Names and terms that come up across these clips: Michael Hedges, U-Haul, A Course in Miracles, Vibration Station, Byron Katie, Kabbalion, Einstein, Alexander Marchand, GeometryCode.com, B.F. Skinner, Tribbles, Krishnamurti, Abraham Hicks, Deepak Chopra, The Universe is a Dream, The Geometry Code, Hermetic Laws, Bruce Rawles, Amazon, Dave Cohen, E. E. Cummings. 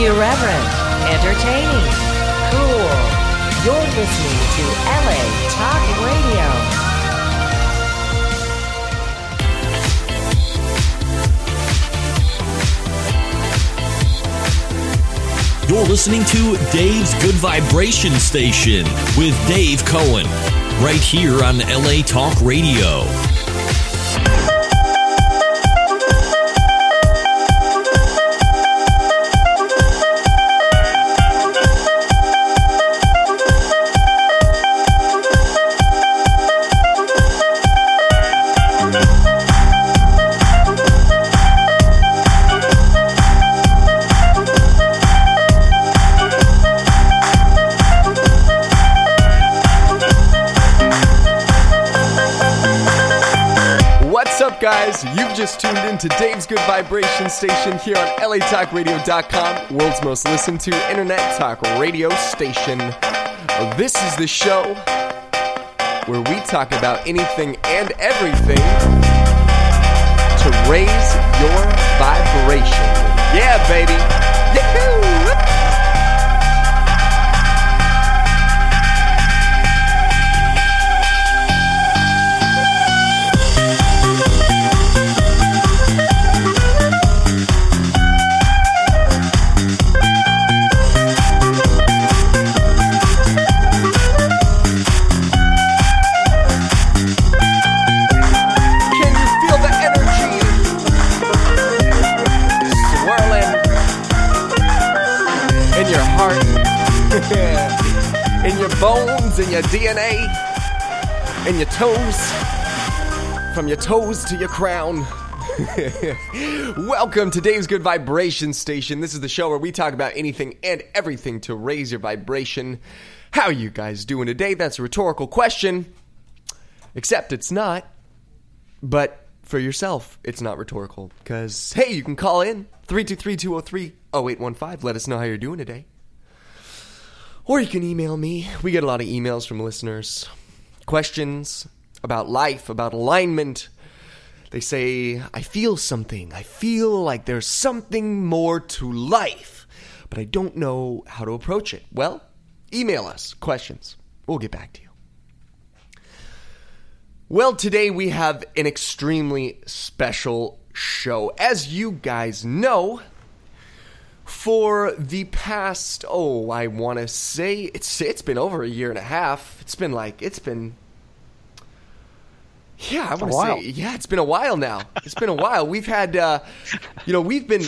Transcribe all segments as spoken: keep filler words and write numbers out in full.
Irreverent, entertaining, cool. You're listening to L A Talk Radio. You're listening to Dave's Good Vibration Station with Dave Cohen, right here on L A Talk Radio. Guys, you've just tuned in to Dave's Good Vibration Station here on L A Talk Radio dot com, world's most listened to internet talk radio station. This is the show where we talk about anything and everything to raise your vibration. Yeah, baby. Yahoo! In your bones, in your D N A, in your toes, from your toes to your crown. Welcome to Dave's Good Vibration Station. This is the show where we talk about anything and everything to raise your vibration. How are you guys doing today? That's a rhetorical question, except it's not, but for yourself, it's not rhetorical, because, hey, you can call in, three two three, two oh three, oh eight one five, let us know how you're doing today. Or you can email me. We get a lot of emails from listeners. Questions about life, about alignment. They say, I feel something. I feel like there's something more to life, but I don't know how to approach it. Well, email us questions. We'll get back to you. Well, today we have an extremely special show. As you guys know, for the past, oh, I want to say, it's it's been over a year and a half. It's been like, it's been, yeah, I want to say, yeah, it's been a while now. It's been a while. We've had, uh, you know, we've been,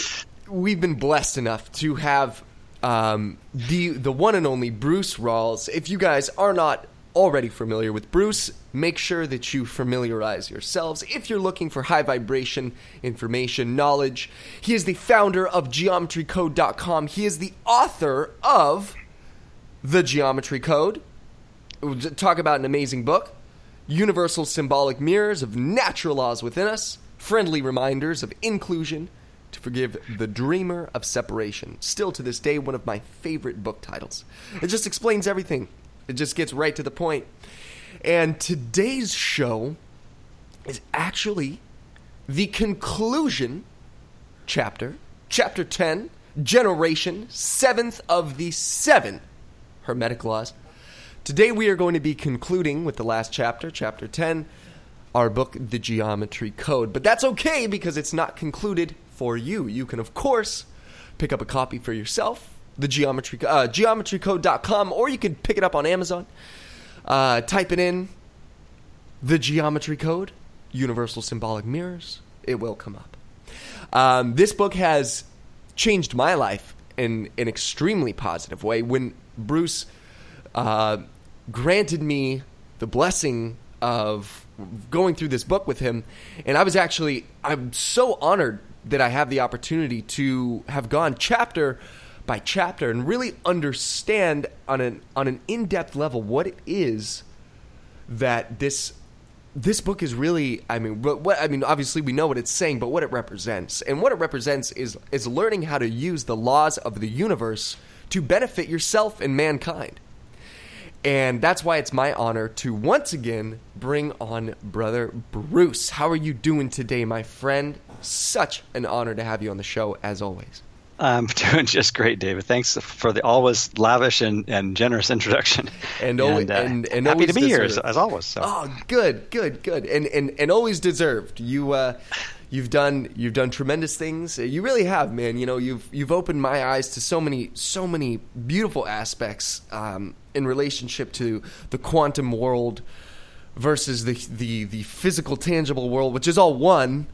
we've been blessed enough to have um, the, the one and only Bruce Rawles. If you guys are not already familiar with Bruce, make sure that you familiarize yourselves. If you're looking for high vibration information, knowledge, he is the founder of Geometry Code dot com. He is the author of The Geometry Code. Talk about an amazing book. Universal symbolic mirrors of natural laws within us. Friendly reminders of inclusion to forgive the dreamer of separation. Still to this day, one of my favorite book titles. It just explains everything. It just gets right to the point. And today's show is actually the conclusion chapter, chapter ten, generation, seventh of the seven Hermetic Laws. Today we are going to be concluding with the last chapter, chapter ten, our book, The Geometry Code. But that's okay because it's not concluded for you. You can, of course, pick up a copy for yourself. The Geometry, uh, Geometry Code dot com, or you can pick it up on Amazon. Uh, type it in, The Geometry Code, Universal Symbolic Mirrors. It will come up. Um, this book has changed my life in an extremely positive way. When Bruce uh, granted me the blessing of going through this book with him, and I was actually, I'm so honored that I have the opportunity to have gone chapter by chapter and really understand on an on an in-depth level what it is that this this book is really. I mean, what I mean, obviously we know what it's saying, but what it represents, and what it represents is is learning how to use the laws of the universe to benefit yourself and mankind. And that's why it's my honor to once again bring on Brother Bruce. How are you doing today, my friend? Such an honor to have you on the show, as always. I'm doing just great, David. Thanks for the always lavish and, and generous introduction. And, always, and, uh, and, and happy always to be deserved. Here as, as always. So. Oh, good, good, good, and and and always deserved. You uh, you've done you've done tremendous things. You really have, man. You know, you've you've opened my eyes to so many so many beautiful aspects um, in relationship to the quantum world versus the the the physical, tangible world, which is all one.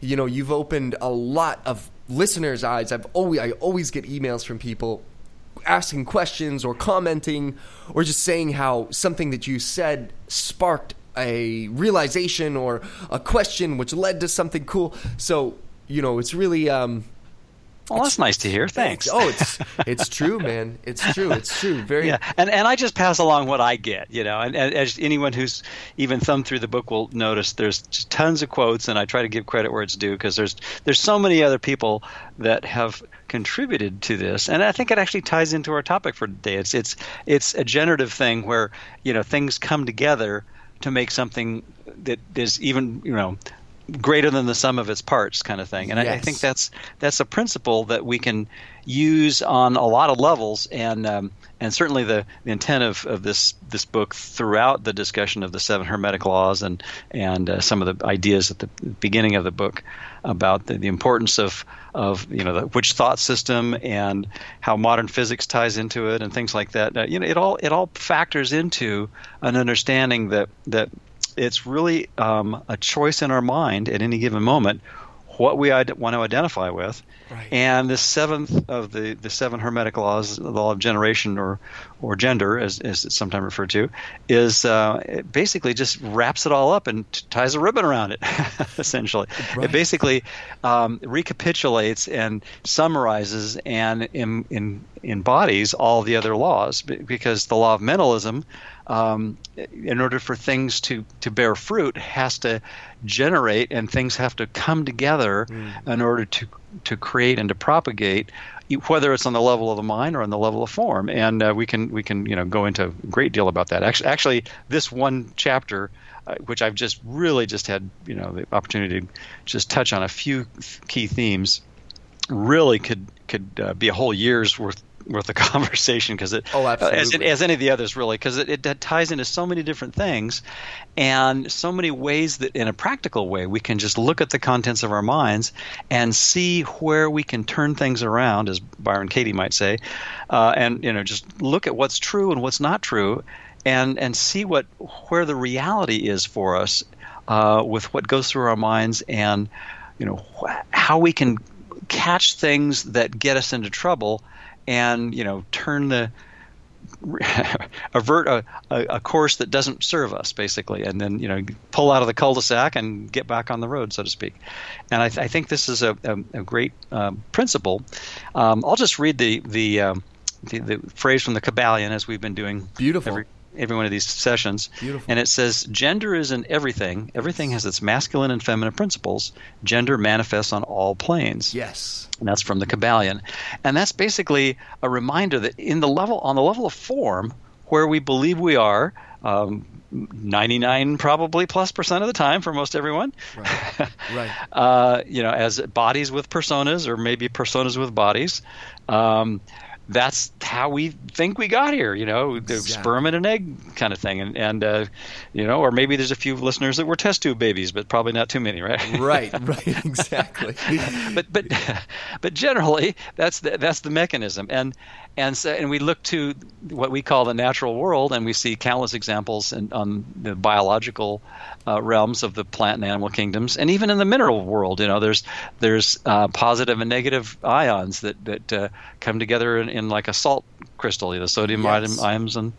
You know, you've opened a lot of listeners' eyes. I've always, I always get emails from people asking questions or commenting or just saying how something that you said sparked a realization or a question which led to something cool. So, you know, it's really... Um, Well, that's nice to hear. Thanks. Oh, it's it's true, man. It's true. It's true. Very. Yeah. And and I just pass along what I get, you know. And, and as anyone who's even thumbed through the book will notice, there's tons of quotes, and I try to give credit where it's due because there's there's so many other people that have contributed to this, and I think it actually ties into our topic for today. It's it's it's a generative thing where, you know, things come together to make something that is even, you know, greater than the sum of its parts kind of thing. And yes. I, I think that's that's a principle that we can use on a lot of levels, and um, and certainly the, the intent of, of this this book throughout the discussion of the seven Hermetic Laws and, and uh, some of the ideas at the beginning of the book about the, the importance of, of you know the, which thought system and how modern physics ties into it and things like that. Uh, you know, it all it all factors into an understanding that that it's really um, a choice in our mind at any given moment what we Id- want to identify with. Right. And the seventh of the, the seven Hermetic Laws, the law of generation or or gender, as, as it's sometimes referred to, is uh, it basically just wraps it all up and t- ties a ribbon around it, essentially. Right. It basically um, recapitulates and summarizes and in, in, embodies all the other laws, because the law of mentalism, Um, in order for things to, to bear fruit, has to generate, and things have to come together mm. in order to, to create and to propagate, whether it's on the level of the mind or on the level of form. And uh, we can we can you know go into a great deal about that. Actually, actually this one chapter, uh, which I've just really just had you know the opportunity to just touch on a few key themes, really could could uh, be a whole year's worth. worth the conversation, because it, oh, as, it as any of the others really, because it, it ties into so many different things and so many ways that in a practical way we can just look at the contents of our minds and see where we can turn things around, as Byron Katie might say, uh, and you know just look at what's true and what's not true and and see what where the reality is for us uh, with what goes through our minds, and you know wh- how we can catch things that get us into trouble and, you know, turn the – avert a, a course that doesn't serve us, basically, and then, you know, pull out of the cul-de-sac and get back on the road, so to speak. And I, th- I think this is a, a, a great um, principle. Um, I'll just read the the, um, the the phrase from the Kabbalion, as we've been doing Beautiful. every, every one of these sessions. Beautiful. And it says, gender is in everything. Everything has its masculine and feminine principles. Gender manifests on all planes. Yes. And that's from the Kabbalion. And that's basically a reminder that in the level, on the level of form, where we believe we are, um, ninety-nine probably plus percent of the time for most everyone, right? Right. uh, you know, as bodies with personas, or maybe personas with bodies. Um, that's how we think we got here, you know, the exactly. sperm and an egg kind of thing. And, and uh, you know, or maybe there's a few listeners that were test tube babies, but probably not too many, right? Right, right, exactly. but but but generally, that's the, that's the mechanism. And and so, and we look to what we call the natural world, and we see countless examples in, on the biological uh, realms of the plant and animal kingdoms, and even in the mineral world, you know, there's there's uh, positive and negative ions that, that uh, come together in, in like a salt crystal, you know, sodium yes. ions and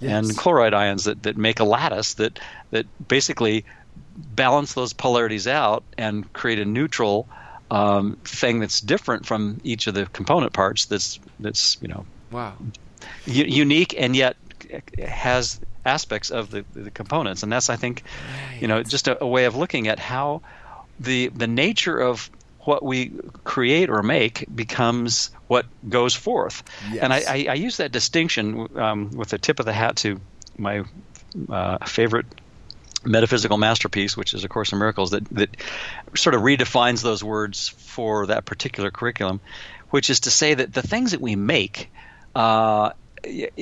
yes. and chloride ions that, that make a lattice that that basically balance those polarities out and create a neutral um, thing that's different from each of the component parts. That's that's you know wow u- unique and yet has aspects of the, the components. And that's I think right. you know just a, a way of looking at how the the nature of what we create or make becomes what goes forth. Yes. And I, I, I use that distinction um, with the tip of the hat to my uh, favorite metaphysical masterpiece, which is A Course in Miracles, that, that sort of redefines those words for that particular curriculum, which is to say that the things that we make uh,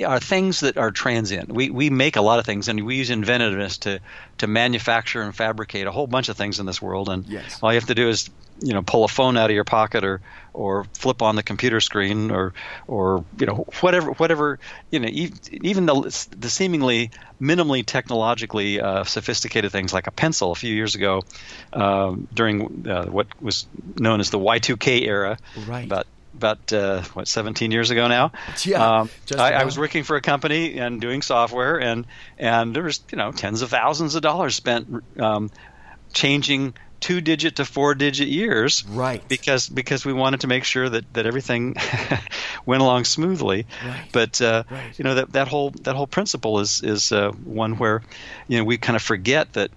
are things that are transient. We we make a lot of things, and we use inventiveness to, to manufacture and fabricate a whole bunch of things in this world. And yes. all you have to do is, you know, pull a phone out of your pocket, or or flip on the computer screen, or or you know whatever whatever you know even the the seemingly minimally technologically uh, sophisticated things like a pencil. A few years ago, um, during uh, what was known as the Y two K era, right. about about uh, what seventeen years ago now, yeah, um, I, I was working for a company and doing software, and and there was you know tens of thousands of dollars spent um, changing two-digit to four-digit years, right? Because because we wanted to make sure that, that everything went along smoothly. Right. But uh, right. you know that, that whole that whole principle is is uh, one where you know we kind of forget that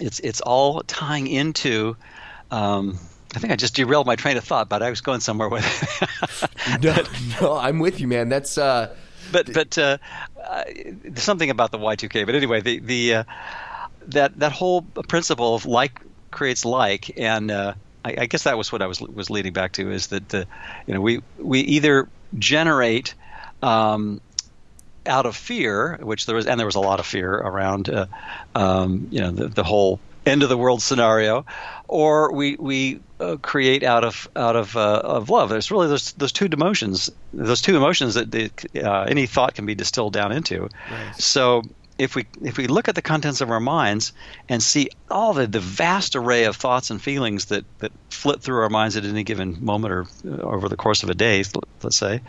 it's it's all tying into. Um, I think I just derailed my train of thought, but I was going somewhere with it. no, no, I'm with you, man. That's uh, but but uh, uh, something about the Y two K. But anyway, the the uh, that that whole principle of like. creates like, and uh, I, I guess that was what I was was leading back to, is that the, you know we we either generate um, out of fear, which there was, and there was a lot of fear around, uh, um, you know, the, the whole end of the world scenario, or we we uh, create out of out of uh, of love. There's really those those two emotions, those two emotions that they, uh, any thought can be distilled down into. Right. So. If we if we look at the contents of our minds and see all the, the vast array of thoughts and feelings that, that flit through our minds at any given moment or uh, over the course of a day, let's say,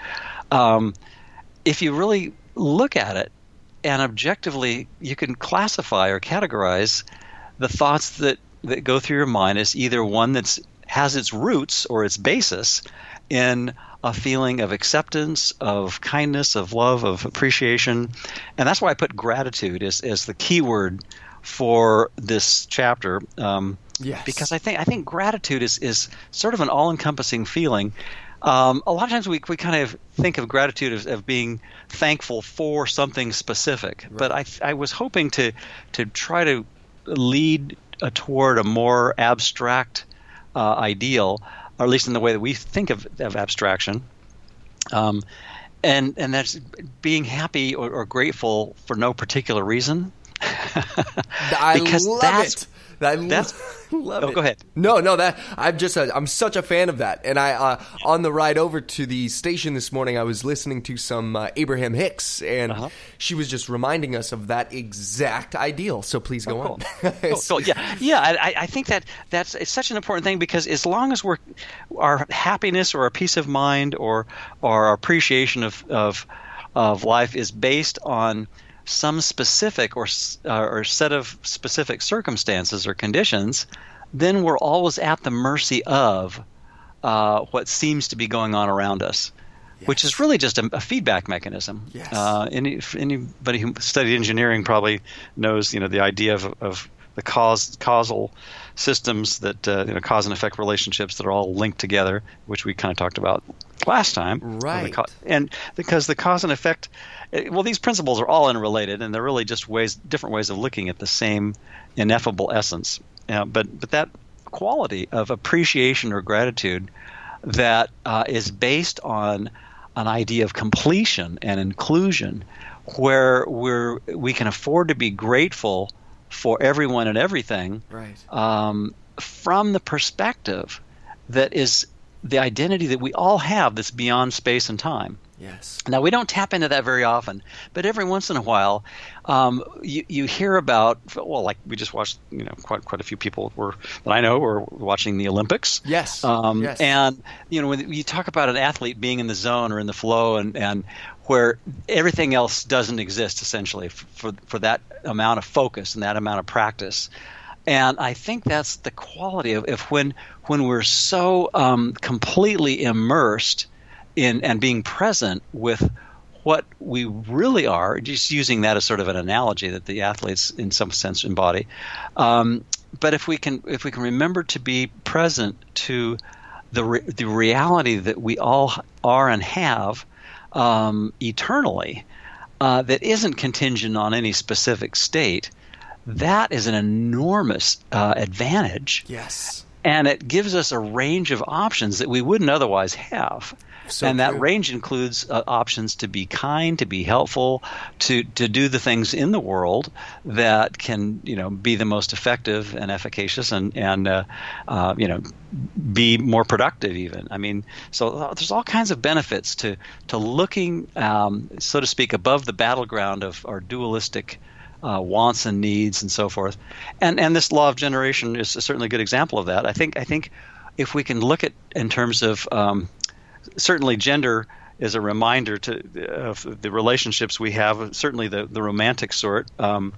um, if you really look at it and objectively, you can classify or categorize the thoughts that, that go through your mind as either one that's has its roots or its basis in a feeling of acceptance, of kindness, of love, of appreciation. And that's why I put gratitude as, as the key word for this chapter. Um, yes. Because I think I think gratitude is, is sort of an all-encompassing feeling. Um, a lot of times we we kind of think of gratitude as, of being thankful for something specific. Right. But I I was hoping to, to try to lead uh, toward a more abstract uh, ideal, or at least in the way that we think of, of abstraction, um, and and that's being happy or, or grateful for no particular reason. I love that's, it. I that's, love oh, it. Go ahead. No, no, that I'm just a, I'm such a fan of that. And I uh, on the ride over to the station this morning, I was listening to some uh, Abraham Hicks, and uh-huh. she was just reminding us of that exact ideal. So please go oh, cool. on. cool, cool. Yeah, yeah. I, I think that that's it's such an important thing, because as long as we're our happiness or our peace of mind or or our appreciation of of of life is based on some specific or uh, or set of specific circumstances or conditions, then we're always at the mercy of uh, what seems to be going on around us, yes. which is really just a, a feedback mechanism. Yes. Uh, any, anybody who studied engineering probably knows, you know, the idea of, of the cause causal systems that uh, you know, cause and effect relationships that are all linked together, which we kind of talked about last time, right? And because the cause and effect, well, these principles are all interrelated, and they're really just ways, different ways of looking at the same ineffable essence. Uh, but but that quality of appreciation or gratitude that uh, is based on an idea of completion and inclusion, where we're we can afford to be grateful for everyone and everything, right? Um, from the perspective that is the identity that we all have that's beyond space and time. Yes. Now, we don't tap into that very often, but every once in a while, um, you, you hear about, well, like we just watched, you know, quite quite a few people were that I know were watching the Olympics. Yes. Um, yes. And, you know, when you talk about an athlete being in the zone or in the flow, and, and where everything else doesn't exist, essentially, for for that amount of focus and that amount of practice. And I think that's the quality of if when when we're so um, completely immersed in and being present with what we really are, just using that as sort of an analogy that the athletes in some sense embody. Um, but if we can if we can remember to be present to the re- the reality that we all are and have um, eternally, uh, that isn't contingent on any specific state. That is an enormous uh, advantage. Yes. And it gives us a range of options that we wouldn't otherwise have. So and that true. range includes uh, options to be kind, to be helpful, to, to do the things in the world that can, you know, be the most effective and efficacious and, and uh, uh, you know, be more productive even. I mean, so there's all kinds of benefits to, to looking, um, so to speak, above the battleground of our dualistic Uh, wants and needs and so forth, and and this law of generation is a certainly a good example of that. I think I think if we can look at in terms of um, certainly gender is a reminder to of the relationships we have. Certainly the the romantic sort um,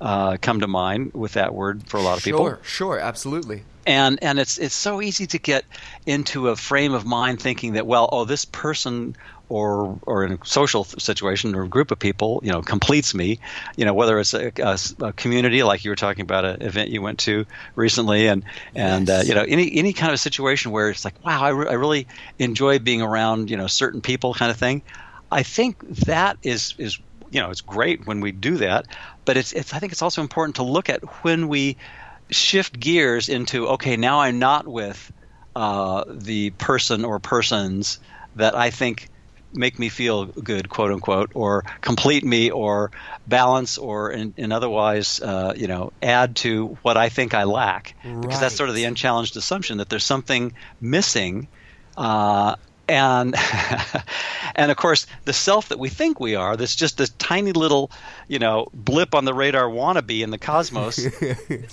uh, come to mind with that word for a lot of people. Sure, sure, absolutely. And and it's it's so easy to get into a frame of mind thinking that, well, oh, this person or or in a social situation or a group of people, you know, completes me, you know, whether it's a, a, a community like you were talking about an event you went to recently and and yes. uh, you know, any any kind of situation where it's like, wow, I, re- I really enjoy being around, you know, certain people kind of thing. I think that is is you know, it's great when we do that, but it's it's I think it's also important to look at when we shift gears into, okay, now I'm not with uh, the person or persons that I think make me feel good, quote unquote, or complete me or balance or in, in otherwise, uh, you know, add to what I think I lack. Right. Because that's sort of the unchallenged assumption that there's something missing. Uh, And and of course, the self that we think we are, that's just this tiny little, you know, blip on the radar wannabe in the cosmos,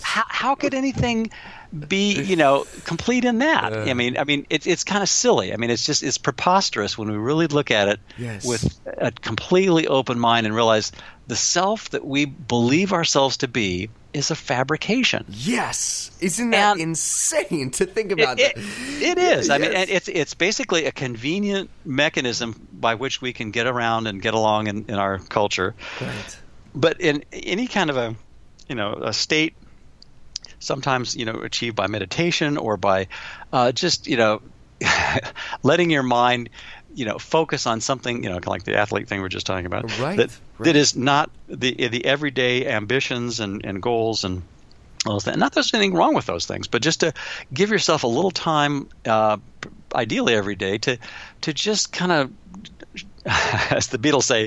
how, how could anything be, you know, complete in that? Uh, I mean, I mean, it, it's kind of silly. I mean, it's just it's preposterous when we really look at it yes. with a completely open mind and realize the self that we believe ourselves to be is a fabrication. Yes. Isn't that and insane to think about? It, that? it, it is. I yes. mean, it's it's basically a convenient mechanism by which we can get around and get along in, in our culture. Right. But in any kind of a, you know, a state, sometimes, you know, achieved by meditation or by uh, just, you know, letting your mind, you know, focus on something, you know, like the athlete thing we we're just talking about. Right. That, right. that is not the the everyday ambitions and, and goals and all that. Not that there's anything wrong with those things, but just to give yourself a little time, uh, ideally every day, to to just kind of, as the Beatles say,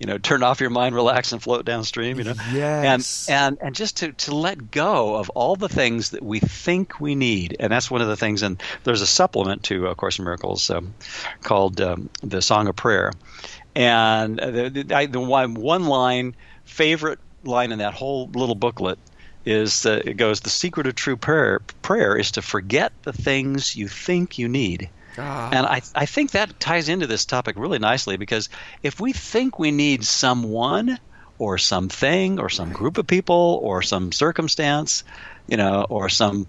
you know, turn off your mind, relax, and float downstream, you know. Yes. And, and, and just to, to let go of all the things that we think we need. And that's one of the things. And there's a supplement to A Course in Miracles um, called um, The Song of Prayer. And the, the, I, the one, one line, favorite line in that whole little booklet is uh, it goes, the secret of true prayer, prayer is to forget the things you think you need. Ah. And I, I think that ties into this topic really nicely, because if we think we need someone or something or some group of people or some circumstance, you know, or some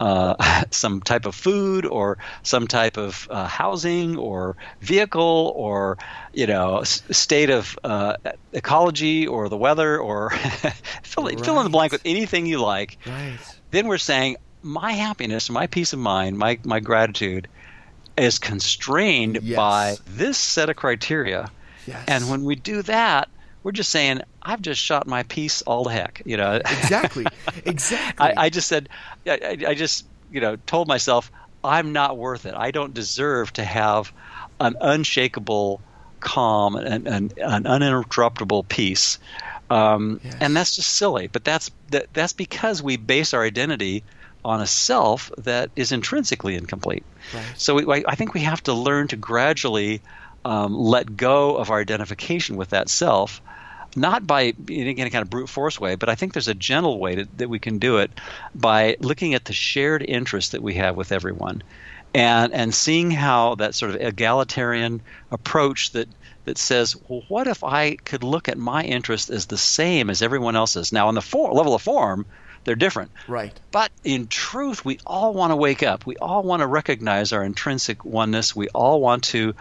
uh, some type of food or some type of uh, housing or vehicle or, you know, s- state of uh, ecology or the weather or fill, right. fill in the blank with anything you like, right. then we're saying my happiness, my peace of mind, my, my gratitude is constrained yes. by this set of criteria. Yes. And when we do that, we're just saying, I've just shot my piece all the heck, you know. Exactly, exactly. I, I just said, I, I just, you know, told myself, I'm not worth it. I don't deserve to have an unshakable calm and, and an uninterruptible peace. Um, yes. And that's just silly. But that's that, that's because we base our identity on a self that is intrinsically incomplete. Right. So we, I think we have to learn to gradually um, let go of our identification with that self, not by in any kind of brute force way, but I think there's a gentle way to, that we can do it by looking at the shared interest that we have with everyone and and seeing how that sort of egalitarian approach that that says, well, what if I could look at my interest as the same as everyone else's? Now, on the for- level of form, they're different. Right. But in truth, we all want to wake up. We all want to recognize our intrinsic oneness. We all want to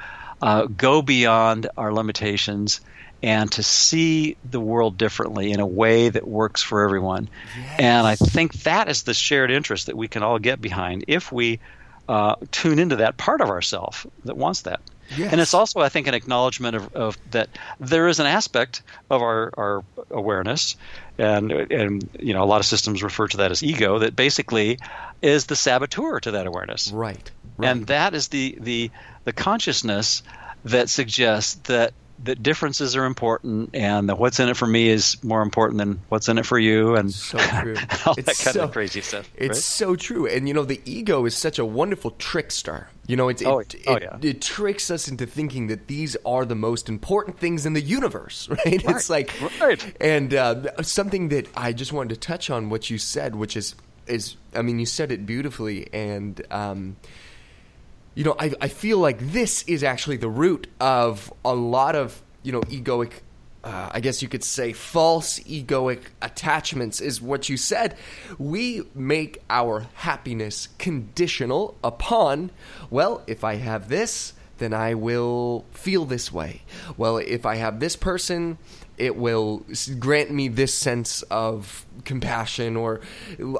uh, go beyond our limitations and to see the world differently in a way that works for everyone. Yes. And I think that is the shared interest that we can all get behind if we uh, tune into that part of ourself that wants that. Yes. And it's also, I think, an acknowledgement of, of that there is an aspect of our, our awareness, and and you know, a lot of systems refer to that as ego, that basically is the saboteur to that awareness. Right. Right. And that is the the the consciousness that suggests that that differences are important, and that what's in it for me is more important than what's in it for you, and so true. and all it's that kind so, of crazy stuff. It's right? so true. And, you know, the ego is such a wonderful trickster. You know, it's, it, oh, it, oh, yeah. it, it tricks us into thinking that these are the most important things in the universe, right? right. It's like right. – and uh, something that I just wanted to touch on what you said, which is, is – I mean, you said it beautifully, and um, – you know, I, I feel like this is actually the root of a lot of, you know, egoic, uh, I guess you could say false egoic attachments is what you said. We make our happiness conditional upon, well, if I have this, then I will feel this way. Well, if I have this person, it will grant me this sense of compassion, or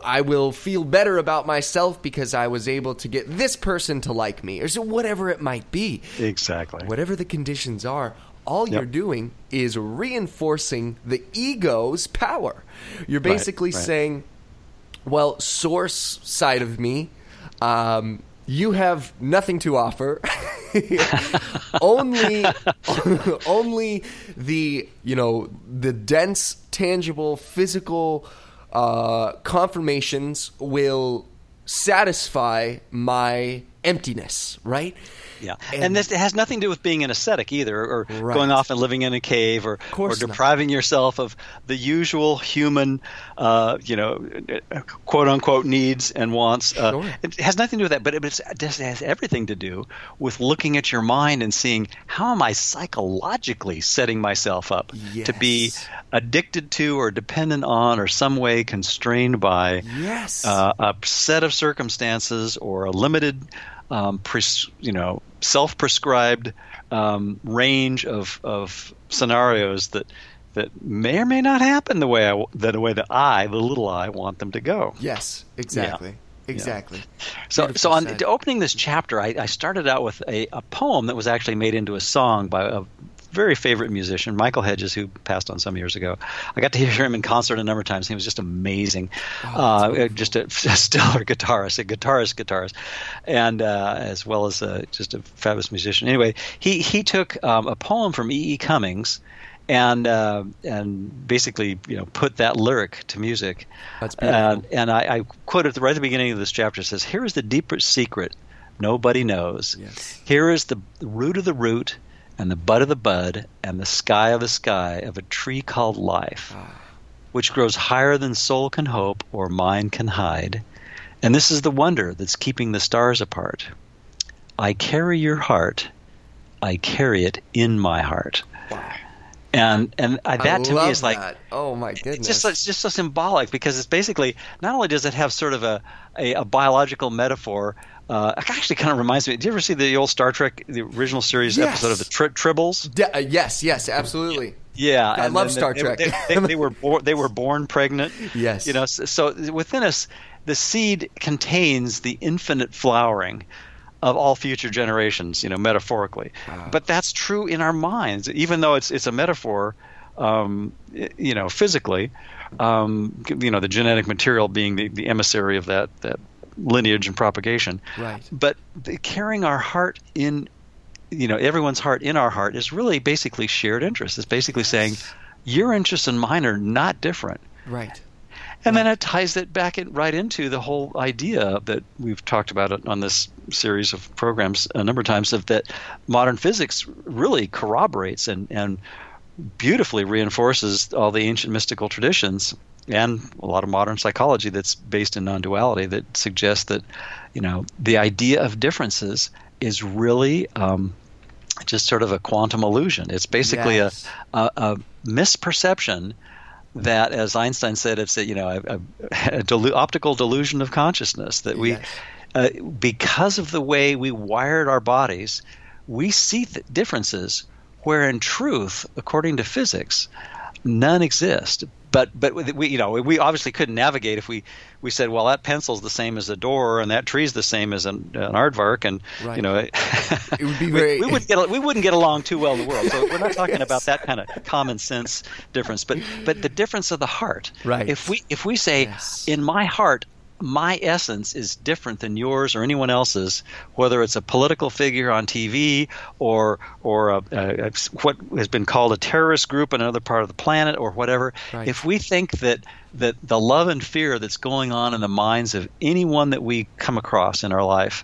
I will feel better about myself because I was able to get this person to like me, or so whatever it might be. Exactly. Whatever the conditions are, all yep. you're doing is reinforcing the ego's power. You're basically right, right. saying, well, source side of me, um, you have nothing to offer. only, only the, you know, the dense, tangible, physical uh, confirmations will satisfy my emptiness, right? Yeah, and, and this it has nothing to do with being an ascetic either, or right. going off and living in a cave, or, or depriving not. yourself of the usual human, uh, you know, quote unquote needs and wants. Sure. Uh, it has nothing to do with that, but it, it's, it has everything to do with looking at your mind and seeing, how am I psychologically setting myself up yes. to be addicted to, or dependent on, or some way constrained by yes. uh, a set of circumstances, or a limited Um, pres- you know, self-prescribed um, range of, of scenarios that that may or may not happen the way I, the way that I, the little I, want them to go. Yes, exactly, yeah. exactly. Yeah. So, so on opening this chapter, I, I started out with a, a poem that was actually made into a song by a very favorite musician, Michael Hedges, who passed on some years ago. I got to hear him in concert a number of times. He was just amazing, oh, uh, just a, a stellar guitarist, a guitarist, guitarist, and uh, as well as uh, just a fabulous musician. Anyway, he he took um, a poem from E. E. Cummings, and uh, and basically, you know, put that lyric to music. That's beautiful. And, and I, I quote it right at the beginning of this chapter. It says, "Here is the deepest secret nobody knows. Yes. Here is the root of the root, and the bud of the bud, and the sky of the sky of a tree called life, which grows higher than soul can hope or mind can hide. And this is the wonder that's keeping the stars apart. I carry your heart. I carry it in my heart." Wow. And and I, that I to me is like that. Oh my goodness! It's just it's just so symbolic, because it's basically, not only does it have sort of a a, a biological metaphor. Uh, it actually kind of reminds me. Did you ever see the old Star Trek, the original series yes. episode of the tri- Tribbles? De- uh, yes, yes, absolutely. Yeah. Yeah, I love Star they, Trek. They, they, they, they were born. They were born pregnant. Yes, you know. So, so within us, the seed contains the infinite flowering of all future generations, you know, metaphorically. Wow. But that's true in our minds, even though it's it's a metaphor, um, you know, physically, um, you know, the genetic material being the, the emissary of that that lineage and propagation. Right. But the, carrying our heart in, you know, everyone's heart in our heart is really basically shared interest. It's basically saying, your interests and mine are not different. Right. And then it ties that back in, right into the whole idea that we've talked about on this series of programs a number of times, of that modern physics really corroborates and, and beautifully reinforces all the ancient mystical traditions and a lot of modern psychology that's based in non-duality, that suggests that, you know, the idea of differences is really um, just sort of a quantum illusion. It's basically yes. a, a, a misperception that, as Einstein said, it's a, you know, a, a delu- optical delusion of consciousness, that we, yes. uh, because of the way we wired our bodies, we see th- differences where in truth, according to physics, none exist. But but we you know we obviously couldn't navigate if we, we said, well, that pencil's the same as a door and that tree's the same as an, an aardvark, and right. you know it, it would be very... we, we wouldn't get we wouldn't get along too well in the world. So we're not talking yes. about that kind of common sense difference, but but the difference of the heart. Right. If we if we say yes. in my heart, my essence is different than yours or anyone else's, whether it's a political figure on T V or or a, a, a, what has been called a terrorist group in another part of the planet or whatever. Right. If we think that that the love and fear that's going on in the minds of anyone that we come across in our life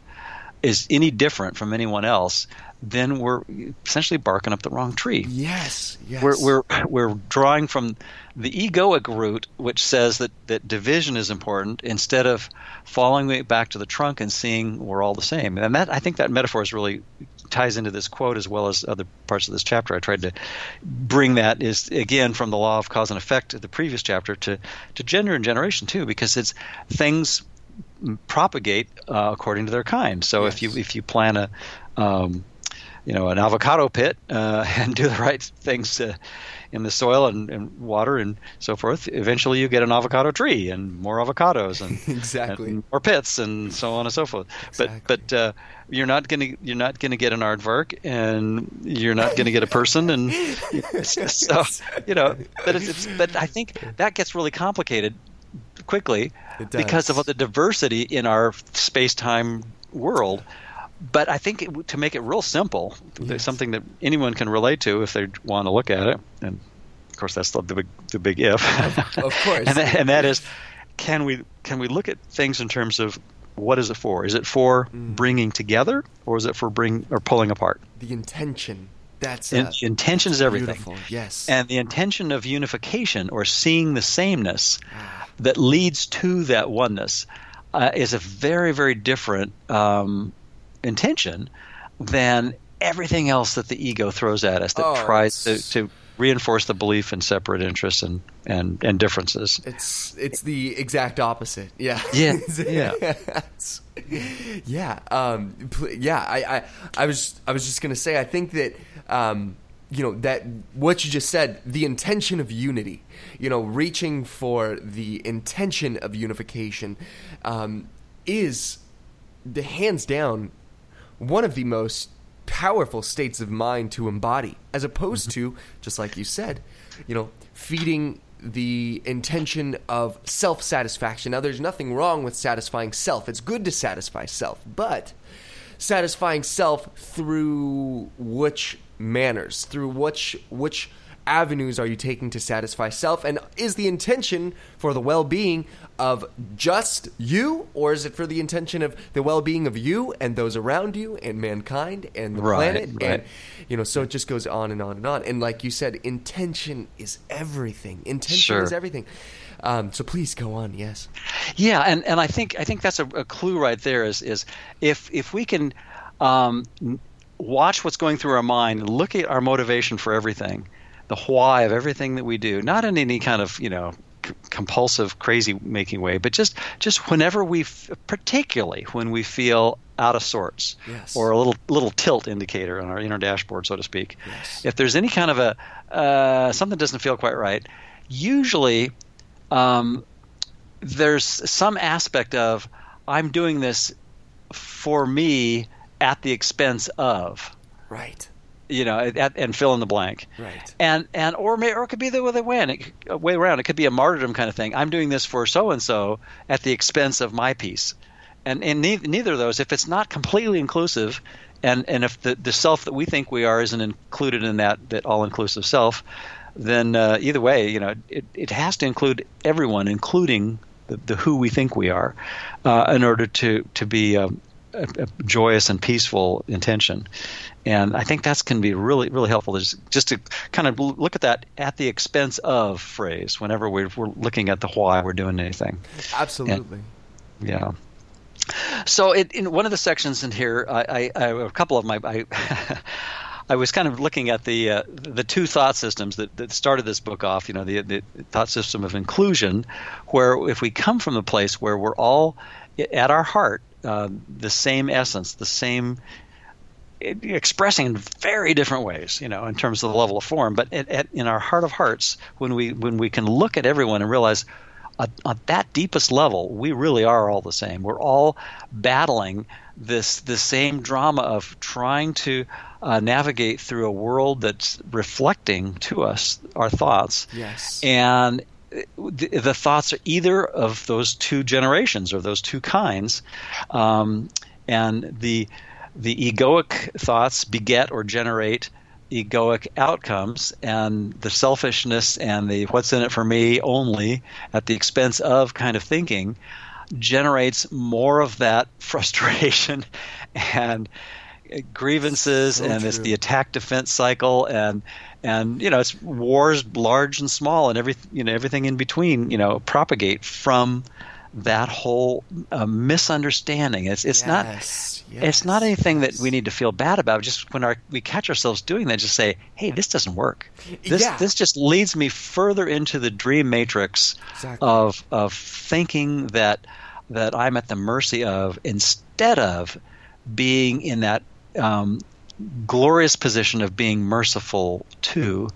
is any different from anyone else, then we're essentially barking up the wrong tree. Yes, yes. We're we're we're drawing from the egoic root, which says that, that division is important, instead of falling back to the trunk and seeing we're all the same. And that I think that metaphor is really ties into this quote as well as other parts of this chapter. I tried to bring that is again from the law of cause and effect of the previous chapter to, to gender and generation too, because it's things propagate uh, according to their kind. So yes. if you if you plant a um, you know, an avocado pit uh, and do the right things uh, in the soil and, and water and so forth, eventually you get an avocado tree and more avocados and, exactly. and more pits and so on and so forth. Exactly. But but uh, you're not gonna you're not gonna get an aardvark, and you're not gonna get a person, and so you know. But it's, it's but I think that gets really complicated quickly because of the diversity in our space-time world. But I think it, to make it real simple, yes. something that anyone can relate to if they want to look at it, and of course that's the big the big if. Of, of course. and, that, and that is, can we can we look at things in terms of what is it for? Is it for mm. bringing together, or is it for bring or pulling apart? The intention. That's in, it. Intention is everything. Beautiful. Yes. And the intention of unification or seeing the sameness that leads to that oneness uh, is a very very different. Um, intention than everything else that the ego throws at us that oh, tries to, to reinforce the belief in separate interests and, and, and differences. It's it's the exact opposite. Yeah. Yeah. yeah. yeah. Um, yeah. I, I, I was I was just gonna say I think that um, you know that what you just said, the intention of unity, you know, reaching for the intention of unification, um, is the hands down one of the most powerful states of mind to embody, as opposed mm-hmm. to, just like you said, you know, feeding the intention of self-satisfaction. Now, there's nothing wrong with satisfying self. It's good to satisfy self, but satisfying self through which manners, through which which avenues are you taking to satisfy self? And is the intention for the well-being of just you, or is it for the intention of the well-being of you and those around you and mankind and the right, planet? Right. And you know, so it just goes on and on and on. And like you said, intention is everything. Intention sure. is everything. Um, so please go on. Yes. Yeah, and, and I think I think that's a, a clue right there. Is is if if we can um, watch what's going through our mind, look at our motivation for everything. The why of everything that we do, not in any kind of, you know, c- compulsive, crazy-making way, but just just whenever we f- – particularly when we feel out of sorts yes. or a little little tilt indicator on our inner dashboard, so to speak. Yes. If there's any kind of a uh, – something doesn't feel quite right, usually um, there's some aspect of I'm doing this for me at the expense of. Right. You know, at, and fill in the blank. Right. And and or may, or it could be the other way, it, way around. It could be a martyrdom kind of thing. I'm doing this for so and so at the expense of my piece. And and ne- neither of those. If it's not completely inclusive, and and if the, the self that we think we are isn't included in that that all inclusive self, then uh, either way, you know, it it has to include everyone, including the, the who we think we are, uh, in order to to be. Um, A, a joyous and peaceful intention. And I think that's can be really, really helpful is just to kind of look at that at the expense of phrase whenever we're, we're looking at the why we're doing anything. Absolutely. And, yeah. So it, in one of the sections in here, I, I, I a couple of my I, I was kind of looking at the uh, the two thought systems that, that started this book off, you know, the, the thought system of inclusion, where if we come from the place where we're all at our heart, Uh, the same essence, the same it, expressing in very different ways, you know, in terms of the level of form. But at, at, in our heart of hearts, when we when we can look at everyone and realize, uh, on that deepest level, we really are all the same. We're all battling this the same drama of trying to uh, navigate through a world that's reflecting to us our thoughts. Yes, and the thoughts are either of those two generations or those two kinds, um, and the the egoic thoughts beget or generate egoic outcomes, and the selfishness and the what's in it for me only at the expense of kind of thinking generates more of that frustration and grievances, so and true. It's the attack defense cycle, and and you know it's wars large and small, and every you know everything in between, you know propagate from that whole uh, misunderstanding. It's it's yes, not yes, it's not anything yes. that we need to feel bad about. Just when our we catch ourselves doing that, just say, "Hey, this doesn't work. This yeah. this just leads me further into the dream matrix exactly. of of thinking that that I'm at the mercy of, instead of being in that um, glorious position of being merciful to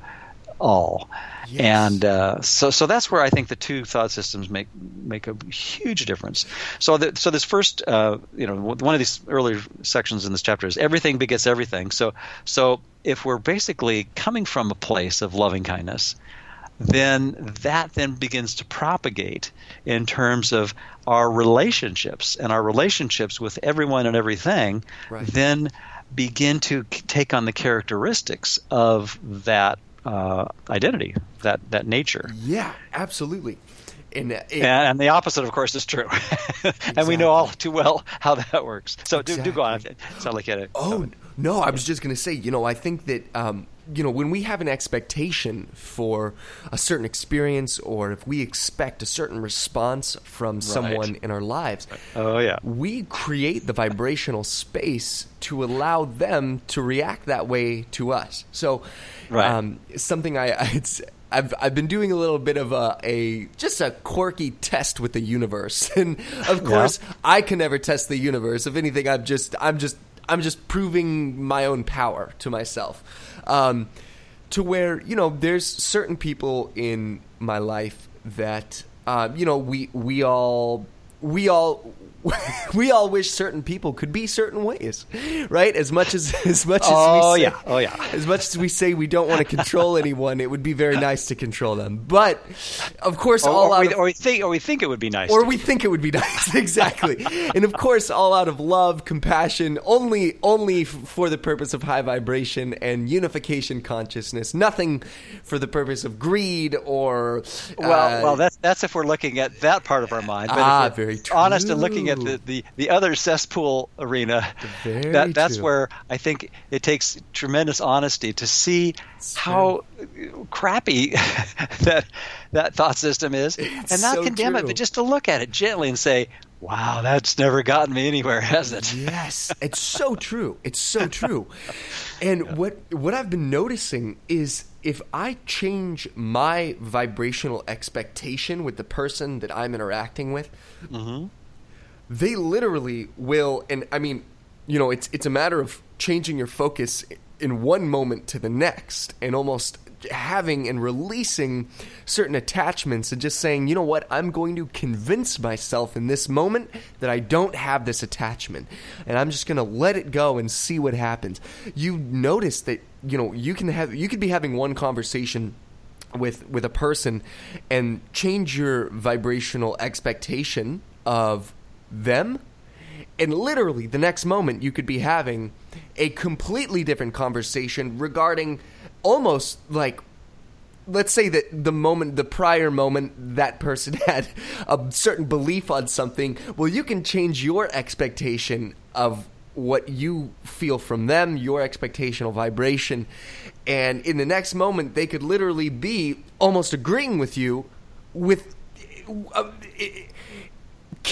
all." Yes. And uh, so, so that's where I think the two thought systems make make a huge difference. So, the, so this first, uh, you know, one of these earlier sections in this chapter is everything begets everything. So, so if we're basically coming from a place of loving kindness, then that then begins to propagate in terms of our relationships, and our relationships with everyone and everything. Right. Then begin to take on the characteristics of that Uh, identity, that that nature. Yeah, absolutely. And, it, and, and the opposite, of course, is true. Exactly. And we know all too well how that works. So exactly. do, do go on. It sounds like you had a Oh, comment. No, I was just going to say, you know, I think that, um, you know, when we have an expectation for a certain experience, or if we expect a certain response from someone right. in our lives, right. oh yeah, we create the vibrational space to allow them to react that way to us. So, right. um, something I it's, I've I've been doing a little bit of a, a just a quirky test with the universe, and of course yeah. I can never test the universe. If anything, I'm just I'm just I'm just proving my own power to myself. Um, to where, you know, there's certain people in my life that, uh, you know, we, we all, we all, we all wish certain people could be certain ways, right? As much as, as much as oh, we say, yeah. Oh, yeah. as much as we say we don't want to control anyone, it would be very nice to control them. But of course, or, all or out we, of, or we think, or we think it would be nice, or we think it would be nice. Exactly. And of course, all out of love, compassion, only, only for the purpose of high vibration and unification consciousness, nothing for the purpose of greed or, well, uh, well, that's, that's if we're looking at that part of our mind, but ah, if we're very true. honest and looking at The, the, the other cesspool arena, that, that's true. Where I think it takes tremendous honesty to see it's how true. crappy that that thought system is, it's and not so condemn true. it, but just to look at it gently and say, wow, that's never gotten me anywhere, has it? Yes, it's so true. It's so true. And yeah. what what I've been noticing is, if I change my vibrational expectation with the person that I'm interacting with, mm-hmm. they literally will, and I mean, you know, it's it's a matter of changing your focus in one moment to the next, and almost having and releasing certain attachments, and just saying, you know what, I'm going to convince myself in this moment that I don't have this attachment, and I'm just going to let it go and see what happens. You notice that, you know, you can have you could be having one conversation with with a person and change your vibrational expectation of them, and literally the next moment you could be having a completely different conversation regarding almost like, let's say that the moment, the prior moment, that person had a certain belief on something. Well, you can change your expectation of what you feel from them, your expectational vibration, and in the next moment they could literally be almost agreeing with you with uh, it,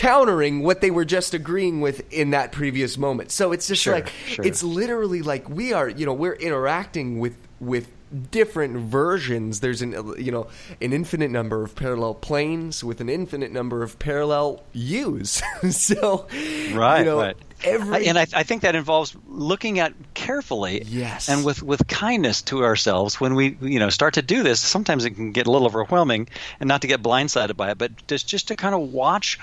countering what they were just agreeing with in that previous moment. So it's just sure, like sure. it's literally like we are, you know, we're interacting with with different versions. There's an you know an infinite number of parallel planes with an infinite number of parallel yous. So right, you know, right. Every... And I, I think that involves looking at carefully, yes, and with, with kindness to ourselves. When we, you know, start to do this, sometimes it can get a little overwhelming, and not to get blindsided by it, but just, just to kind of watch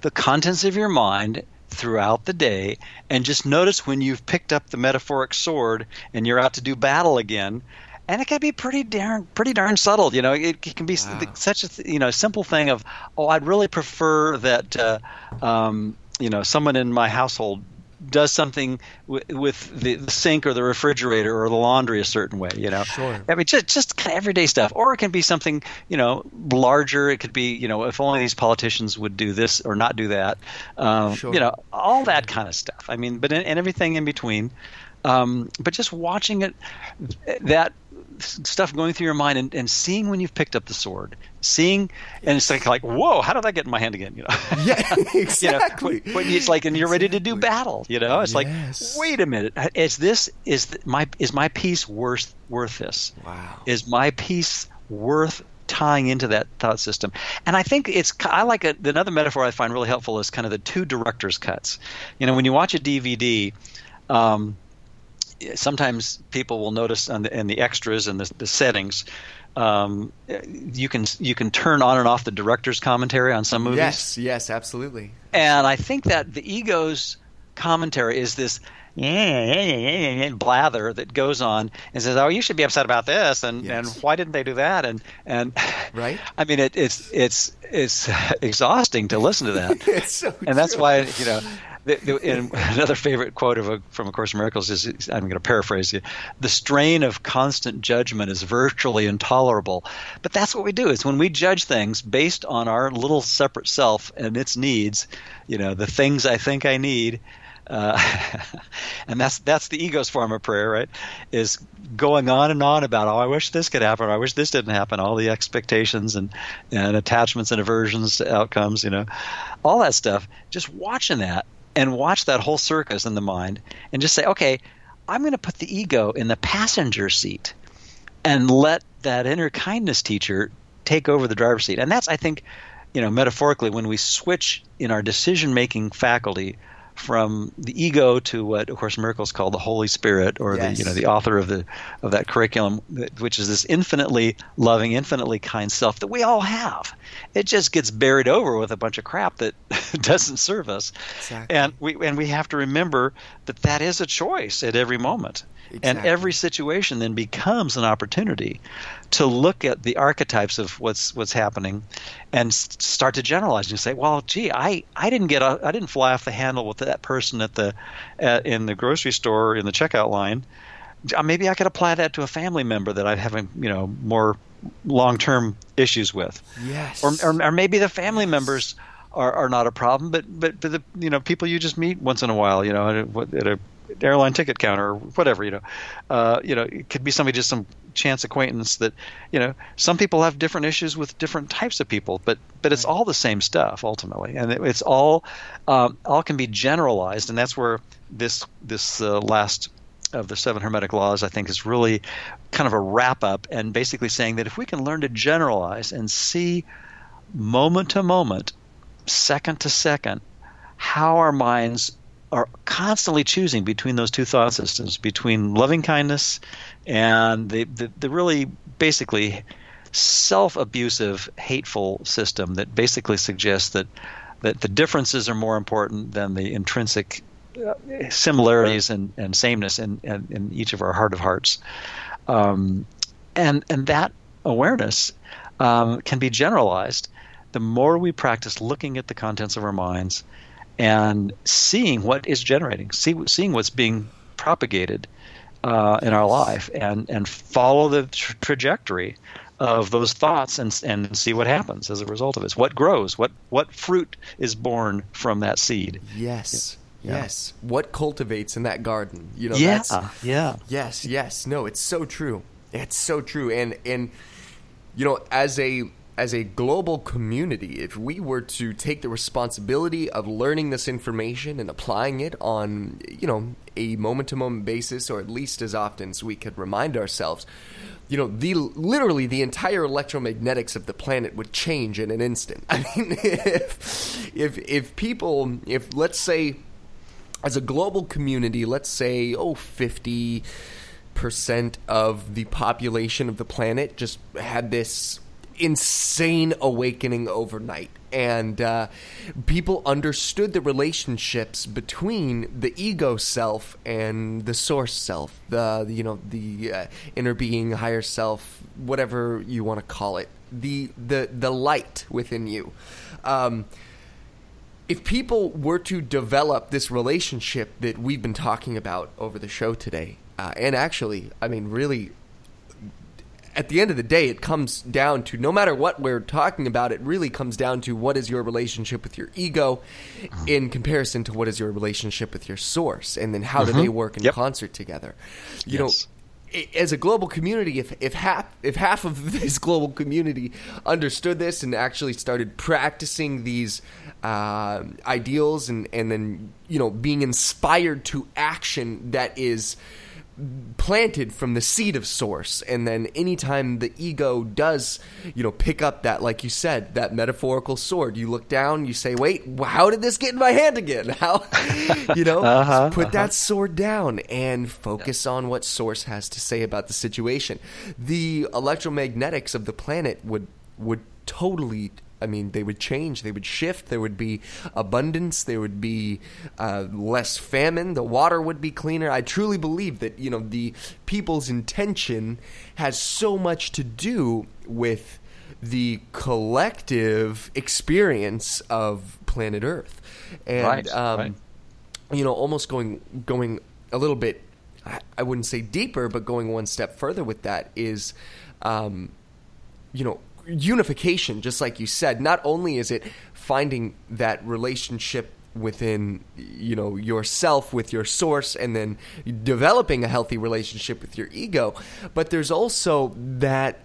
the contents of your mind throughout the day, and just notice when you've picked up the metaphoric sword and you're out to do battle again. And it can be pretty darn, pretty darn subtle. You know, it can be wow. such a, you know, simple thing of, oh, I'd really prefer that, uh, um, you know, someone in my household does something w- with the, the sink or the refrigerator or the laundry a certain way. You know, sure. I mean, just just kind of everyday stuff. Or it can be something, you know, larger. It could be, you know, if only these politicians would do this or not do that. Um, sure. You know, all that kind of stuff. I mean, but in, and everything in between. Um, but just watching it, that stuff going through your mind, and, and seeing when you've picked up the sword, seeing, and it's like, like whoa, how did that get in my hand again? You know, yeah, exactly. You know, when, when it's like, and you're exactly. ready to do battle. You know, it's yes. like, wait a minute, is this is the, my is my piece worth worth this? Wow, is my piece worth tying into that thought system? And I think it's I like a, another metaphor I find really helpful is kind of the two director's cuts. You know, when you watch a D V D. Um, Sometimes people will notice on the, in the extras and the, the settings, um, you can you can turn on and off the director's commentary on some movies. Yes, yes, absolutely. And I think that the ego's commentary is this blather that goes on and says, "Oh, you should be upset about this," and, yes. and why didn't they do that? And and right. I mean, it, it's it's it's exhausting to listen to that. It's so and that's true. Why you know. The, the, and another favorite quote of a, from A Course in Miracles is, is, I'm going to paraphrase you, the strain of constant judgment is virtually intolerable. But that's what we do, is when we judge things based on our little separate self and its needs, you know, the things I think I need, uh, and that's that's the ego's form of prayer, right, is going on and on about, oh, I wish this could happen, or I wish this didn't happen, all the expectations and, and attachments and aversions to outcomes, you know, all that stuff, just watching that. And watch that whole circus in the mind and just say, okay, I'm going to put the ego in the passenger seat and let that inner kindness teacher take over the driver's seat. And that's, I think, you know, metaphorically, when we switch in our decision-making faculty from the ego to what A Course in Miracles called the Holy Spirit, or yes. the you know the author of the of that curriculum, which is this infinitely loving, infinitely kind self that we all have. It just gets buried over with a bunch of crap that doesn't serve us, exactly. and we and we have to remember that that is a choice at every moment, exactly. and every situation then becomes an opportunity to look at the archetypes of what's what's happening, and start to generalize and say, well, gee, I, I didn't get a, I didn't fly off the handle with that person at the at, in the grocery store in the checkout line. Maybe I could apply that to a family member that I'm having, you know, more long-term issues with. Yes. Or or, or maybe the family yes. members are, are not a problem, but but, but the you know people you just meet once in a while, you know, at a, at a airline ticket counter or whatever, you know, uh, you know, it could be somebody just some chance acquaintance that, you know, some people have different issues with different types of people, but but it's all the same stuff ultimately, and it, it's all um, all can be generalized, and that's where this this uh, last of the seven Hermetic Laws I think is really kind of a wrap up, and basically saying that if we can learn to generalize and see moment to moment, second to second, how our minds are constantly choosing between those two thought systems, between loving kindness and the, the, the really basically self-abusive, hateful system that basically suggests that, that the differences are more important than the intrinsic similarities and, and sameness in, in, in each of our heart of hearts. Um, and, and that awareness um, can be generalized the more we practice looking at the contents of our minds and seeing what is generating, see, seeing what's being propagated uh, in our life, and, and follow the tra- trajectory of those thoughts and and see what happens as a result of it. What grows? What what fruit is born from that seed? Yes. Yeah. Yes. What cultivates in that garden? You know, yeah. That's, yeah. Yes, yes. No, it's so true. It's so true. And, and you know, as a... As a global community, if we were to take the responsibility of learning this information and applying it on, you know, a moment-to-moment basis, or at least as often as we could remind ourselves, you know, the literally the entire electromagnetics of the planet would change in an instant. I mean, if if, if people, if let's say as a global community, let's say, oh, fifty percent of the population of the planet just had this insane awakening overnight. And uh, people understood the relationships between the ego self and the source self, the you know the uh, inner being, higher self, whatever you want to call it, the the the light within you. Um, if people were to develop this relationship that we've been talking about over the show today, uh, and actually, I mean, really. At the end of the day, it comes down to, no matter what we're talking about, it really comes down to what is your relationship with your ego in comparison to what is your relationship with your source, and then how mm-hmm. do they work in yep. concert together. You yes. know, as a global community, if, if, half, if half of this global community understood this and actually started practicing these uh, ideals and, and then, you know, being inspired to action that is planted from the seed of source, and then anytime the ego does, you know, pick up that, like you said, that metaphorical sword, you look down, you say, wait, how did this get in my hand again? How, you know, uh-huh, put uh-huh. that sword down and focus yeah. on what source has to say about the situation. The electromagnetics of the planet would, would totally, I mean, they would change, they would shift, there would be abundance, there would be uh, less famine, the water would be cleaner. I truly believe that, you know, the people's intention has so much to do with the collective experience of planet Earth. And, right, um, right. you know, almost going, going a little bit, I wouldn't say deeper, but going one step further with that is, um, you know, unification, just like you said. Not only is it finding that relationship within, you know, yourself with your source and then developing a healthy relationship with your ego, but there's also that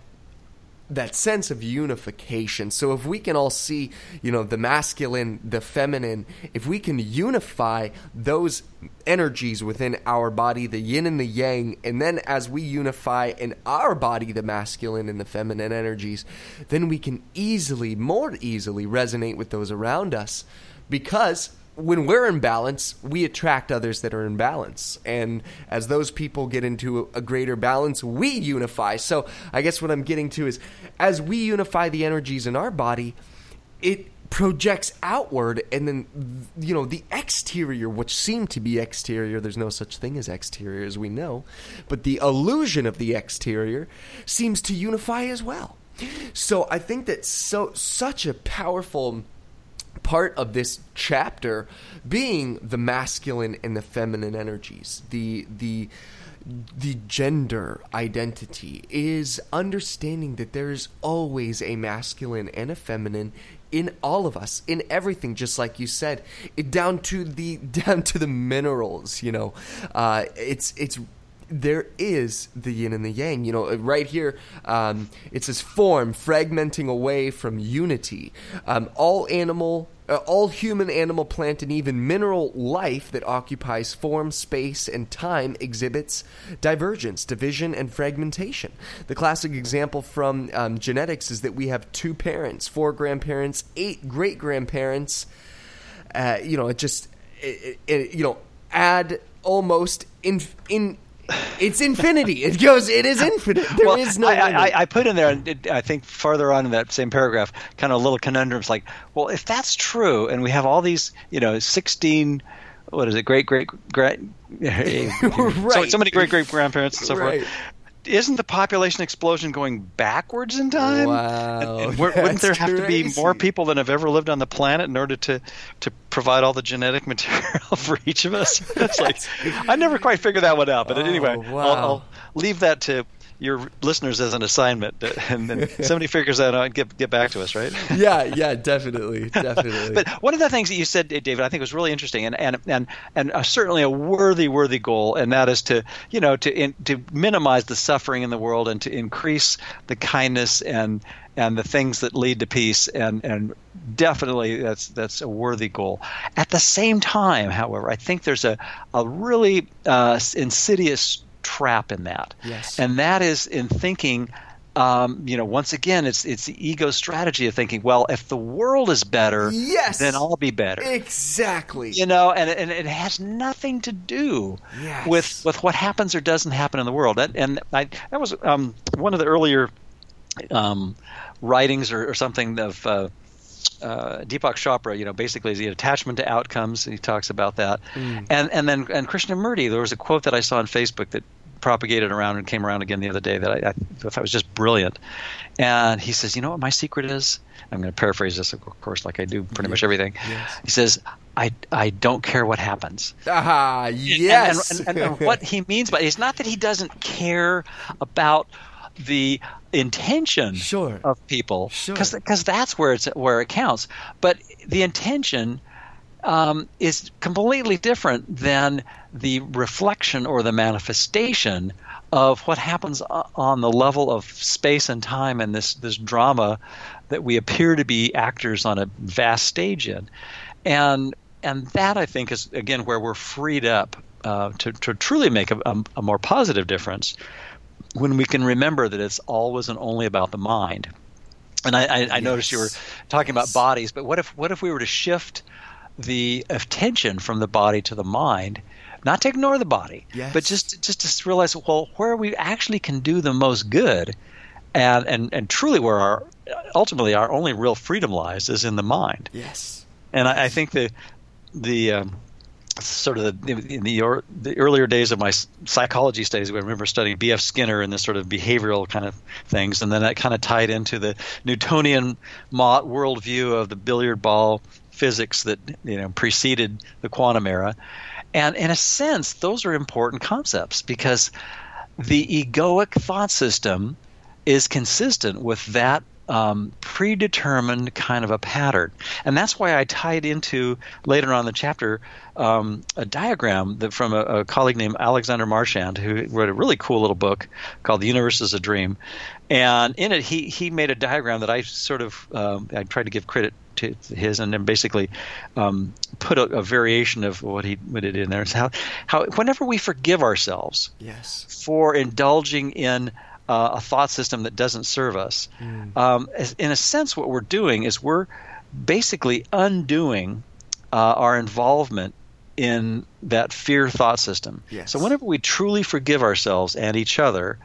that sense of unification. So if we can all see, you know, the masculine, the feminine, if we can unify those energies within our body, the yin and the yang, and then as we unify in our body the masculine and the feminine energies, then we can easily, more easily resonate with those around us, because when we're in balance, we attract others that are in balance. And as those people get into a greater balance, we unify. So I guess what I'm getting to is, as we unify the energies in our body, it projects outward, and then, you know, the exterior, which seemed to be exterior, there's no such thing as exterior as we know, but the illusion of the exterior seems to unify as well. So I think that so such a powerful part of this chapter being the masculine and the feminine energies, the the the gender identity, is understanding that there is always a masculine and a feminine in all of us, in everything, just like you said, it, down to the down to the minerals. You know, uh, it's it's. There is the yin and the yang. You know, right here, um, it says form, fragmenting away from unity. Um, all animal, uh, all human, animal, plant, and even mineral life that occupies form, space, and time exhibits divergence, division, and fragmentation. The classic example from um, genetics is that we have two parents, four grandparents, eight great-grandparents. Uh, you know, it just, it, it, you know, add almost in in. It's infinity. It goes. It is infinite. There well, is no. I, I, I put in there, and it, I think further on in that same paragraph, kind of little conundrums like, well, if that's true, and we have all these, you know, sixteen, what is it, great great great, right. so, so many great great grandparents and so right. forth. Isn't the population explosion going backwards in time? Wow. And, and wouldn't there have crazy. to be more people than have ever lived on the planet in order to, to provide all the genetic material for each of us? That's like, I never quite figured that one out. But oh, anyway, wow. I'll, I'll leave that to your listeners as an assignment. And then somebody figures that out and get, get back to us, right? yeah, yeah, definitely, definitely. But one of the things that you said, David, I think was really interesting and and and, and a, certainly a worthy, worthy goal, and that is to, you know, to in, to minimize the suffering in the world and to increase the kindness and and the things that lead to peace, and, and definitely that's that's a worthy goal. At the same time, however, I think there's a, a really uh, insidious trap in that. Yes. And that is in thinking um, you know, once again, it's it's the ego strategy of thinking, well, if the world is better, yes, then I'll be better. Exactly. You know, and and it has nothing to do yes. with with what happens or doesn't happen in the world. That, and I that was um, one of the earlier um, writings or, or something of. Uh, Uh, Deepak Chopra, you know, basically is the attachment to outcomes. He talks about that. Mm. And and then and Krishnamurti, there was a quote that I saw on Facebook that propagated around and came around again the other day that I, I thought was just brilliant. And he says, you know what my secret is? I'm going to paraphrase this, of course, like I do pretty yes. much everything. Yes. He says, I, I don't care what happens. Ah, yes. And, and, and, and what he means by it is not that he doesn't care about the intention sure. of people, because sure. because that's where it's where it counts. But the intention um, is completely different than the reflection or the manifestation of what happens on the level of space and time and this this drama that we appear to be actors on a vast stage in, and and that I think is again where we're freed up uh, to to truly make a, a, a more positive difference. When we can remember that it's always and only about the mind. And I, I, I yes. noticed you were talking yes. about bodies, but what if what if we were to shift the attention from the body to the mind, not to ignore the body, yes. but just just to realize, well, where we actually can do the most good and, and, and truly where our ultimately our only real freedom lies is in the mind. Yes. And I, I think the the um, sort of the, in the or, the earlier days of my psychology studies, I remember studying B F Skinner and this sort of behavioral kind of things, and then that kind of tied into the Newtonian worldview of the billiard ball physics that you know preceded the quantum era. And in a sense, those are important concepts because the egoic thought system is consistent with that Um, predetermined kind of a pattern. And that's why I tied into, later on in the chapter, um, a diagram that from a, a colleague named Alexander Marchand, who wrote a really cool little book called The Universe is a Dream. And in it, he he made a diagram that I sort of, um, I tried to give credit to his and then basically um, put a, a variation of what he put it in there. It's how, how whenever we forgive ourselves yes. for indulging in Uh, a thought system that doesn't serve us. Mm. Um, in a sense, what we're doing is we're basically undoing uh, our involvement in that fear thought system. Yes. So whenever we truly forgive ourselves and each other,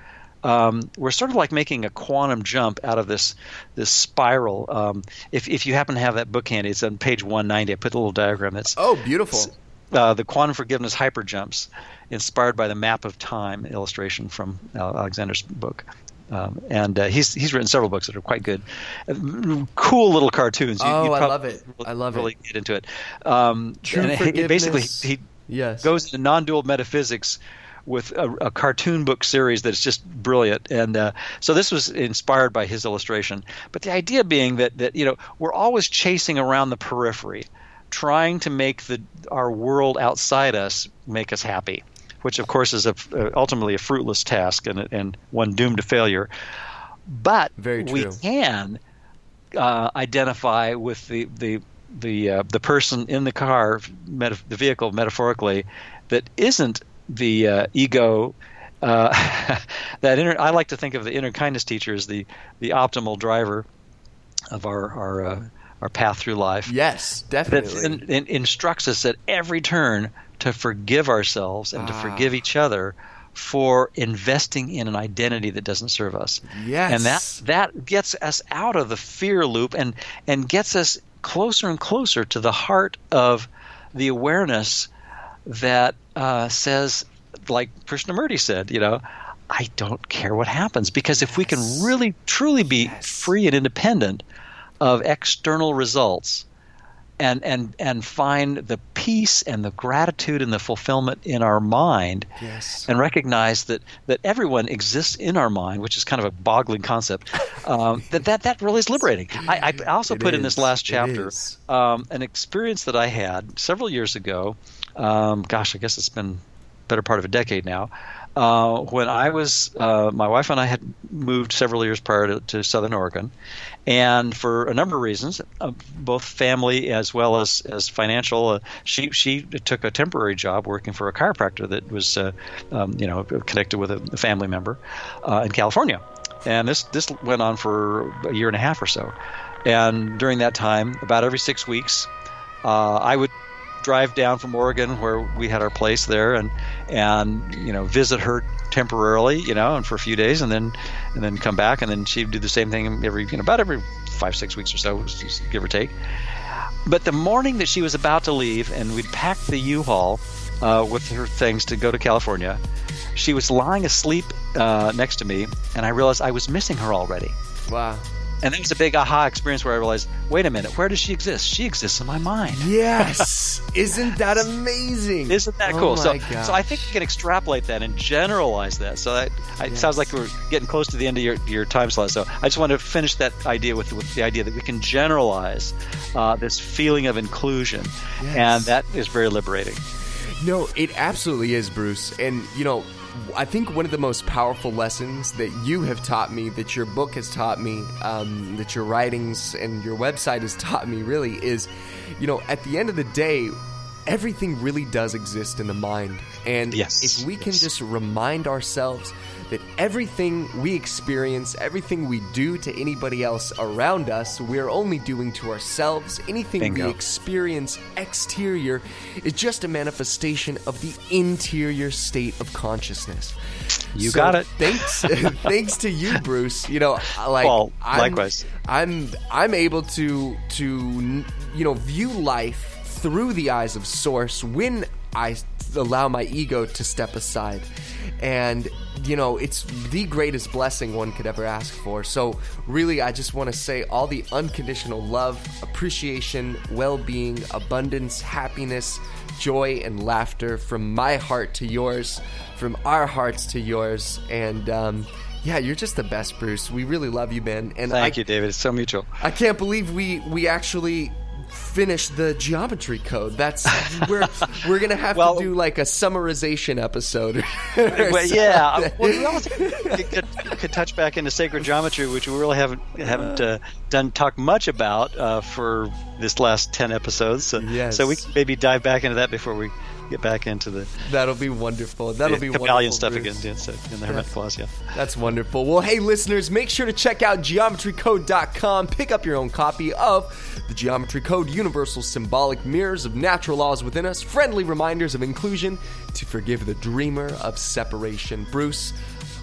um, we're sort of like making a quantum jump out of this this spiral. Um, if if you happen to have that book handy, it's on page one ninety. I put a little diagram that's oh beautiful. Uh, the Quantum Forgiveness Hyperjumps, inspired by the Map of Time illustration from uh, Alexander's book. Um, and uh, he's he's written several books that are quite good. Uh, cool little cartoons. You, oh, I love it. Really, I love really it. Really get into it. Um, True and forgiveness. It, basically, he yes. goes into non-dual metaphysics with a, a cartoon book series that's just brilliant. And uh, so this was inspired by his illustration. But the idea being that, that you know we're always chasing around the periphery, trying to make the our world outside us make us happy, which of course is a, uh, ultimately a fruitless task and and one doomed to failure. But Very true. we can uh, identify with the the the uh, the person in the car, meta- the vehicle metaphorically, that isn't the uh, ego. Uh, that inner, I like to think of the inner kindness teacher as the the optimal driver of our our. Uh, Our path through life. Yes, definitely. That in, in, instructs us at every turn to forgive ourselves and ah. to forgive each other for investing in an identity that doesn't serve us. Yes. And that that gets us out of the fear loop and, and gets us closer and closer to the heart of the awareness that uh, says, like Krishnamurti said, you know, I don't care what happens. Because if yes. we can really, truly be yes. free and independent of external results and, and and find the peace and the gratitude and the fulfillment in our mind yes. and recognize that, that everyone exists in our mind, which is kind of a boggling concept, um, that, that that really is liberating. I, I also it put is. in this last chapter um, an experience that I had several years ago. Um, gosh, I guess it's been a better part of a decade now. Uh, when I was, uh, my wife and I had moved several years prior to, to Southern Oregon, and for a number of reasons, uh, both family as well as as financial, uh, she she took a temporary job working for a chiropractor that was, uh, um, you know, connected with a family member uh, in California. And this, this went on for a year and a half or so. And during that time, about every six weeks, uh, I would drive down from Oregon, where we had our place there, and and you know visit her temporarily, you know, and for a few days, and then and then come back, and then she'd do the same thing every, you know, about every five six weeks or so, give or take. But the morning that she was about to leave, and we'd packed the U-Haul uh, with her things to go to California, she was lying asleep uh, next to me, and I realized I was missing her already. Wow. And it was a big aha experience where I realized, wait a minute, where does she exist? She exists in my mind. Yes. Isn't that amazing? Isn't that cool? Oh so gosh. so I think you can extrapolate that and generalize that. So that yes. I, it sounds like we're getting close to the end of your, your time slot. So I just want to finish that idea with, with the idea that we can generalize uh, this feeling of inclusion. Yes. And that is very liberating. No, it absolutely is, Bruce. And, you know, I think one of the most powerful lessons that you have taught me, that your book has taught me, um, that your writings and your website has taught me really is, you know, at the end of the day, everything really does exist in the mind. And yes, if we can yes. just remind ourselves that everything we experience, everything we do to anybody else around us, we're only doing to ourselves. Anything Bingo. we experience exterior is just a manifestation of the interior state of consciousness. You so got it. Thanks, thanks to you, Bruce. You know, like well, I'm, likewise, I'm I'm able to to you know view life through the eyes of Source when I allow my ego to step aside. And, you know, it's the greatest blessing one could ever ask for. So really, I just want to say all the unconditional love, appreciation, well-being, abundance, happiness, joy, and laughter from my heart to yours, from our hearts to yours. And um, yeah, you're just the best, Bruce. We really love you, man. And Thank I, you, David. It's so mutual. I can't believe we, we actually... finish the geometry code. That's we're we're gonna have well, to do like a summarization episode. Well, yeah, well, we almost could, could touch back into sacred geometry, which we really haven't haven't uh, done talk much about uh, for this last ten episodes. So, yes. so we can maybe dive back into that before we get back into the. That'll be wonderful. That'll be Kabbalion wonderful stuff again yeah, so in the Hermetic Laws. Yeah, that's wonderful. Well, hey, listeners, make sure to check out geometry code dot com. Pick up your own copy of The Geometry Code. Universal symbolic mirrors of natural laws within us, friendly reminders of inclusion, to forgive the dreamer of separation. Bruce,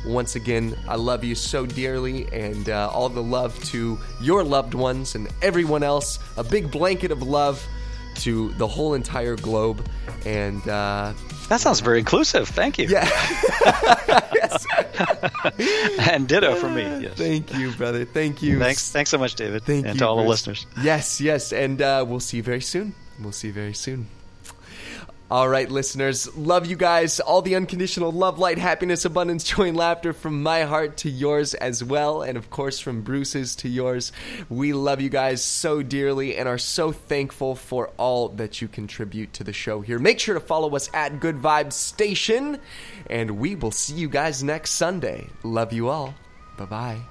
once again, I love you so dearly, and uh, all the love to your loved ones and everyone else. A big blanket of love to the whole entire globe. And uh, that sounds very inclusive. Thank you. Yeah. Yes. And ditto for me. Yes. Thank you, brother. Thank you. Thanks. Thanks so much, David. Thank and you, to all Bruce. the listeners. Yes. Yes. And uh, we'll see you very soon. We'll see you very soon. All right, listeners. Love you guys. All the unconditional love, light, happiness, abundance, joy, and laughter from my heart to yours as well. And, of course, from Bruce's to yours. We love you guys so dearly and are so thankful for all that you contribute to the show here. Make sure to follow us at Good Vibes Station. And we will see you guys next Sunday. Love you all. Bye-bye.